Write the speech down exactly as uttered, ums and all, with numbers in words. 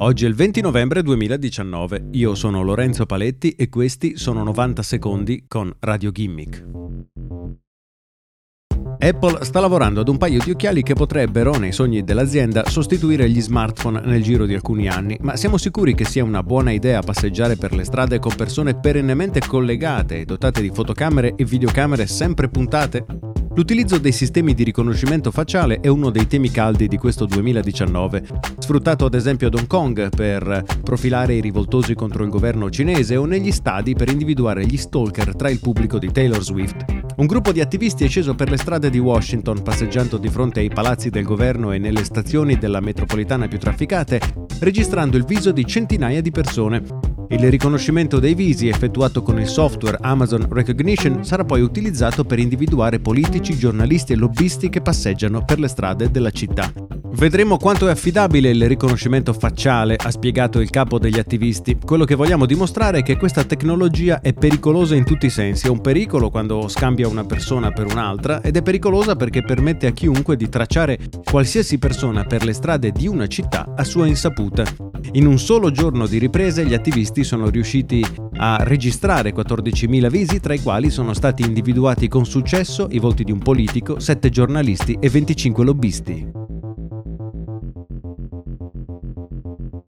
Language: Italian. Oggi è il venti novembre duemiladiciannove, io sono Lorenzo Paletti e questi sono novanta secondi con Radio Gimmick. Apple sta lavorando ad un paio di occhiali che potrebbero, nei sogni dell'azienda, sostituire gli smartphone nel giro di alcuni anni, ma siamo sicuri che sia una buona idea passeggiare per le strade con persone perennemente collegate e dotate di fotocamere e videocamere sempre puntate? L'utilizzo dei sistemi di riconoscimento facciale è uno dei temi caldi di questo duemiladiciannove, sfruttato ad esempio ad Hong Kong per profilare i rivoltosi contro il governo cinese o negli stadi per individuare gli stalker tra il pubblico di Taylor Swift. Un gruppo di attivisti è sceso per le strade di Washington, passeggiando di fronte ai palazzi del governo e nelle stazioni della metropolitana più trafficate, registrando il viso di centinaia di persone. Il riconoscimento dei visi, effettuato con il software Amazon Rekognition, sarà poi utilizzato per individuare politici, giornalisti e lobbisti che passeggiano per le strade della città. Vedremo quanto è affidabile il riconoscimento facciale, ha spiegato il capo degli attivisti. Quello che vogliamo dimostrare è che questa tecnologia è pericolosa in tutti i sensi. È un pericolo quando scambia una persona per un'altra ed è pericolosa perché permette a chiunque di tracciare qualsiasi persona per le strade di una città a sua insaputa. In un solo giorno di riprese gli attivisti sono riusciti a registrare quattordicimila visi, tra i quali sono stati individuati con successo i volti di un politico, sette giornalisti e venticinque lobbisti.